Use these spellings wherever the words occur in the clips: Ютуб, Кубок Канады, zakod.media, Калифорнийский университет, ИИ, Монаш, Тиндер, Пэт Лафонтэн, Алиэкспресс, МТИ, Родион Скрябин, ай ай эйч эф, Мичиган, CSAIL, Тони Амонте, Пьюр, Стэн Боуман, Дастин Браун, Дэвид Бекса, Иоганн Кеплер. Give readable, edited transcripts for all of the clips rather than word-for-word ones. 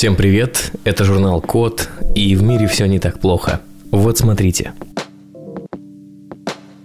Всем привет, это журнал «Код», и в мире все не так плохо. Вот смотрите.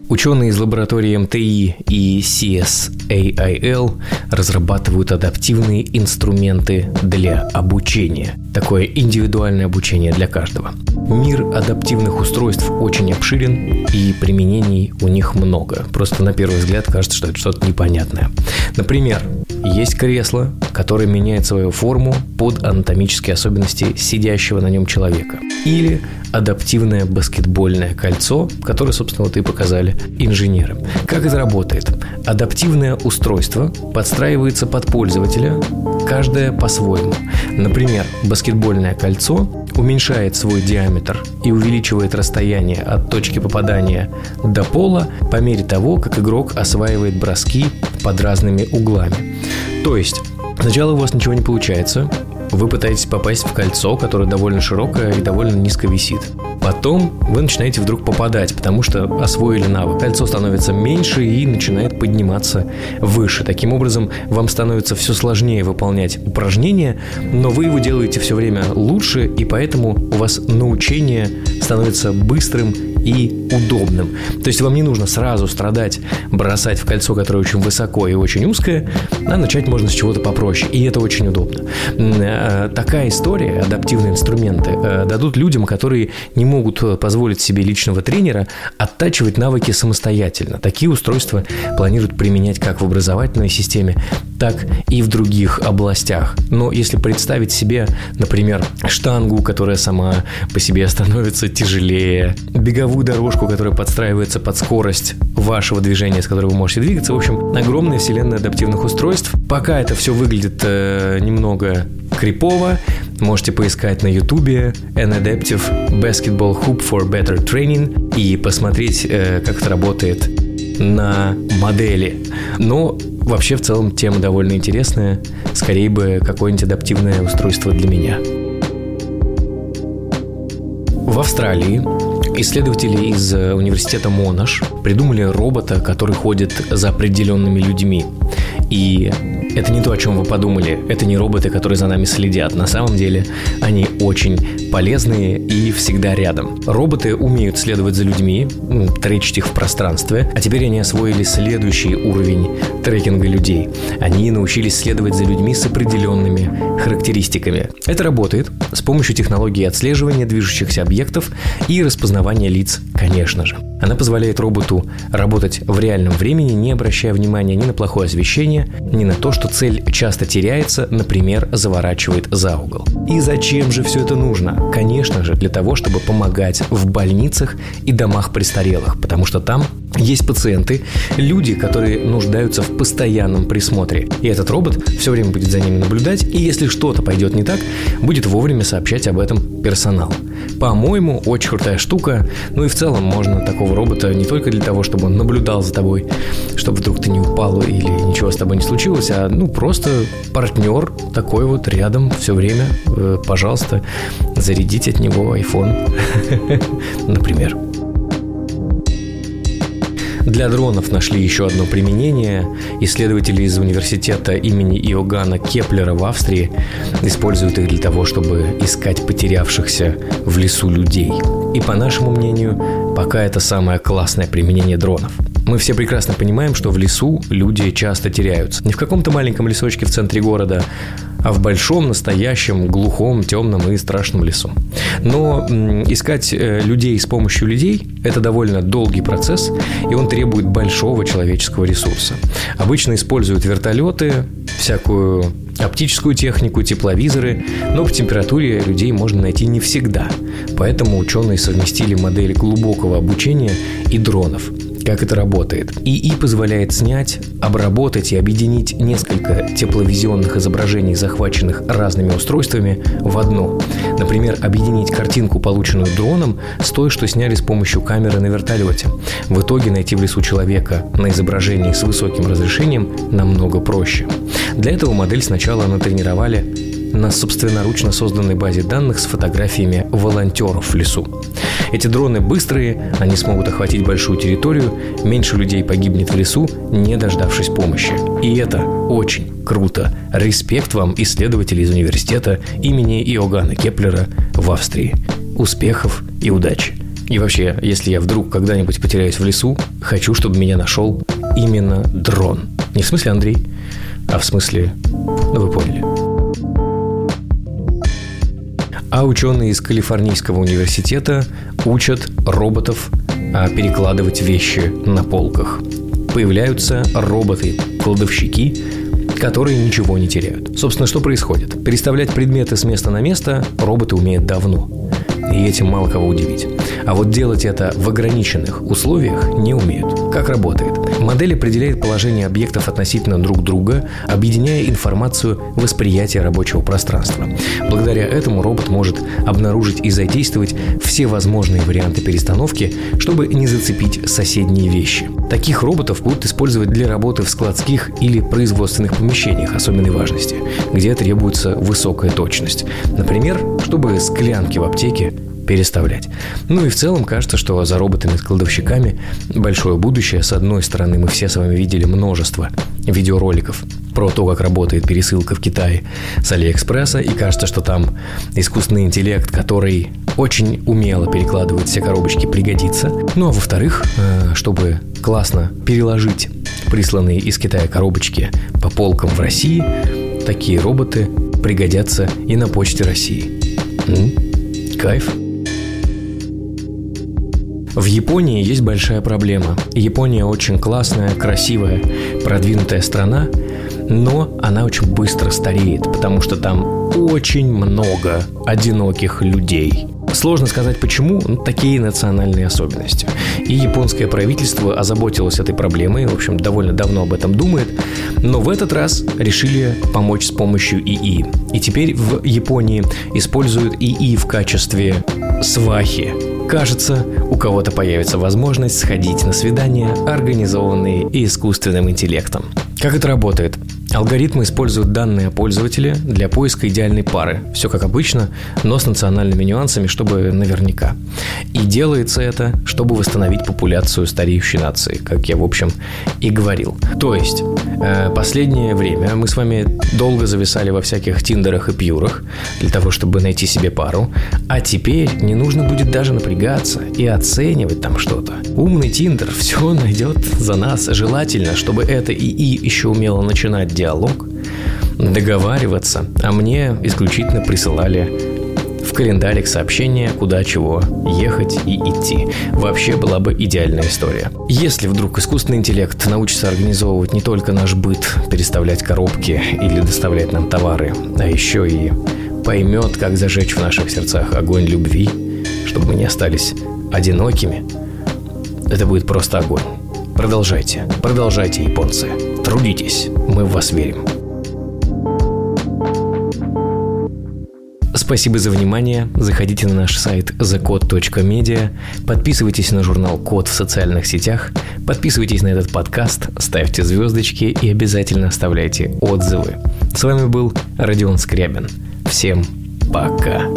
Ученые из лаборатории МТИ и CSAIL разрабатывают адаптивные инструменты для обучения. Такое индивидуальное обучение для каждого. Мир адаптивных устройств очень обширен, и применений у них много. Просто на первый взгляд кажется, что это что-то непонятное. Например, есть кресло, которое меняет свою форму под анатомические особенности сидящего на нем человека. Или адаптивное баскетбольное кольцо, которое, собственно, вот и показали инженерам. Как это работает? Адаптивное устройство подстраивается под пользователя, каждое по-своему. Например, баскетбольное кольцо уменьшает свой диаметр и увеличивает расстояние от точки попадания до пола по мере того, как игрок осваивает броски под разными углами. То есть, сначала у вас ничего не получается, вы пытаетесь попасть в кольцо, которое довольно широкое и довольно низко висит. Потом вы начинаете вдруг попадать, потому что освоили навык. Кольцо становится меньше и начинает подниматься выше. Таким образом, вам становится все сложнее выполнять упражнения, но вы его делаете все время лучше, и поэтому у вас научение становится быстрым и удобным. То есть вам не нужно сразу страдать, бросать в кольцо, которое очень высоко и очень узкое, а начать можно с чего-то попроще, и это очень удобно. Такая история, адаптивные инструменты, дадут людям, которые не могут позволить себе личного тренера, оттачивать навыки самостоятельно. Такие устройства планируют применять как в образовательной системе, так и в других областях. Но если представить себе, например, штангу, которая сама по себе становится тяжелее, беговую дорожку, которая подстраивается под скорость вашего движения, с которой вы можете двигаться, в общем, огромная вселенная адаптивных устройств. Пока это все выглядит немного крипово, можете поискать на Ютубе An Adaptive Basketball Hoop for Better Training и посмотреть, как это работает на модели. Но вообще в целом тема довольно интересная. Скорее бы какое-нибудь адаптивное устройство для меня. В Австралии исследователи из университета Монаш придумали робота, который ходит за определенными людьми. И это не то, о чем вы подумали. Это не роботы, которые за нами следят. На самом деле они очень полезные и всегда рядом. Роботы умеют следовать за людьми, тречить их в пространстве. А теперь они освоили следующий уровень трекинга людей. Они научились следовать за людьми с определенными характеристиками. Это работает с помощью технологии отслеживания движущихся объектов и распознавания лиц, конечно же. Она позволяет роботу работать в реальном времени, не обращая внимания ни на плохое освещение, ни на то, что цель часто теряется, например, заворачивает за угол. И зачем же все это нужно? Конечно же, для того, чтобы помогать в больницах и домах престарелых, потому что там есть пациенты, люди, которые нуждаются в постоянном присмотре. И этот робот все время будет за ними наблюдать, и если что-то пойдет не так, будет вовремя сообщать об этом персоналу. По-моему, очень крутая штука. Ну и в целом можно такого робота не только для того, чтобы он наблюдал за тобой, чтобы вдруг ты не упал или ничего с тобой не случилось, а просто партнер такой вот рядом все время. Пожалуйста, зарядить от него iPhone, например. Для дронов нашли еще одно применение. Исследователи из университета имени Иоганна Кеплера в Австрии используют их для того, чтобы искать потерявшихся в лесу людей. И, по нашему мнению, пока это самое классное применение дронов. Мы все прекрасно понимаем, что в лесу люди часто теряются. Не в каком-то маленьком лесочке в центре города, а в большом, настоящем, глухом, темном и страшном лесу. Но искать людей с помощью людей – это довольно долгий процесс, и он требует большого человеческого ресурса. Обычно используют вертолеты, всякую оптическую технику, тепловизоры, но по температуре людей можно найти не всегда. Поэтому ученые совместили модели глубокого обучения и дронов. Как это работает? ИИ позволяет снять, обработать и объединить несколько тепловизионных изображений, захваченных разными устройствами, в одно. Например, объединить картинку, полученную дроном, с той, что сняли с помощью камеры на вертолете. В итоге найти в лесу человека на изображении с высоким разрешением намного проще. Для этого модель сначала натренировали на собственноручно созданной базе данных с фотографиями волонтеров в лесу. Эти дроны быстрые, они смогут охватить большую территорию меньше людей погибнет в лесу, не дождавшись помощи. И это очень круто. Респект вам, исследователи из университета имени Иоганна Кеплера в Австрии. Успехов и удачи. И вообще, если я вдруг когда-нибудь потеряюсь в лесу, хочу, чтобы меня нашел именно дрон. Не в смысле Андрей, а в смысле... Ну, вы поняли. А ученые из Калифорнийского университета учат роботов перекладывать вещи на полках. Появляются роботы-кладовщики, которые ничего не теряют. Собственно, что происходит? Переставлять предметы с места на место роботы умеют давно. И этим мало кого удивить. А вот делать это в ограниченных условиях не умеют. Как работает? Модель определяет положение объектов относительно друг друга, объединяя информацию восприятия рабочего пространства. Благодаря этому робот может обнаружить и задействовать все возможные варианты перестановки, чтобы не зацепить соседние вещи. Таких роботов будут использовать для работы в складских или производственных помещениях особенной важности, где требуется высокая точность. Например, чтобы склянки в аптеке переставлять. Ну и в целом кажется, что за роботами-кладовщиками большое будущее. С одной стороны, мы все с вами видели множество видеороликов про то, как работает пересылка в Китае с Алиэкспресса, и кажется, что там искусственный интеллект, который очень умело перекладывает все коробочки, пригодится. Ну а во-вторых, чтобы классно переложить присланные из Китая коробочки по полкам в России, такие роботы пригодятся и на Почте России. Кайф. В Японии есть большая проблема. Япония очень классная, красивая, продвинутая страна, но она очень быстро стареет, потому что там очень много одиноких людей. Сложно сказать почему, но такие национальные особенности. И японское правительство озаботилось этой проблемой, в общем, довольно давно об этом думает, но в этот раз решили помочь с помощью ИИ. И теперь в Японии используют ИИ в качестве свахи. Кажется, у кого-то появится возможность сходить на свидания, организованные искусственным интеллектом. Как это работает? Алгоритмы используют данные о пользователе для поиска идеальной пары. Все как обычно, но с национальными нюансами, чтобы наверняка. И делается это, чтобы восстановить популяцию стареющей нации, как я, в общем, и говорил. То есть, последнее время мы с вами долго зависали во всяких Тиндерах и Пьюрах для того, чтобы найти себе пару. А теперь не нужно будет даже напрягаться и оценивать там что-то. Умный Тиндер все найдет за нас. Желательно, чтобы это ИИ еще умело начинать диалог, договариваться, а мне исключительно присылали в календарик сообщения, куда чего ехать и идти. Вообще была бы идеальная история. Если вдруг искусственный интеллект научится организовывать не только наш быт, переставлять коробки или доставлять нам товары, а еще и поймет, как зажечь в наших сердцах огонь любви, чтобы мы не остались одинокими, это будет просто огонь. Продолжайте, японцы. Трудитесь, мы в вас верим. Спасибо за внимание. Заходите на наш сайт zakod.media, подписывайтесь на журнал Код в социальных сетях, подписывайтесь на этот подкаст, ставьте звездочки и обязательно оставляйте отзывы. С вами был Родион Скрябин. Всем пока.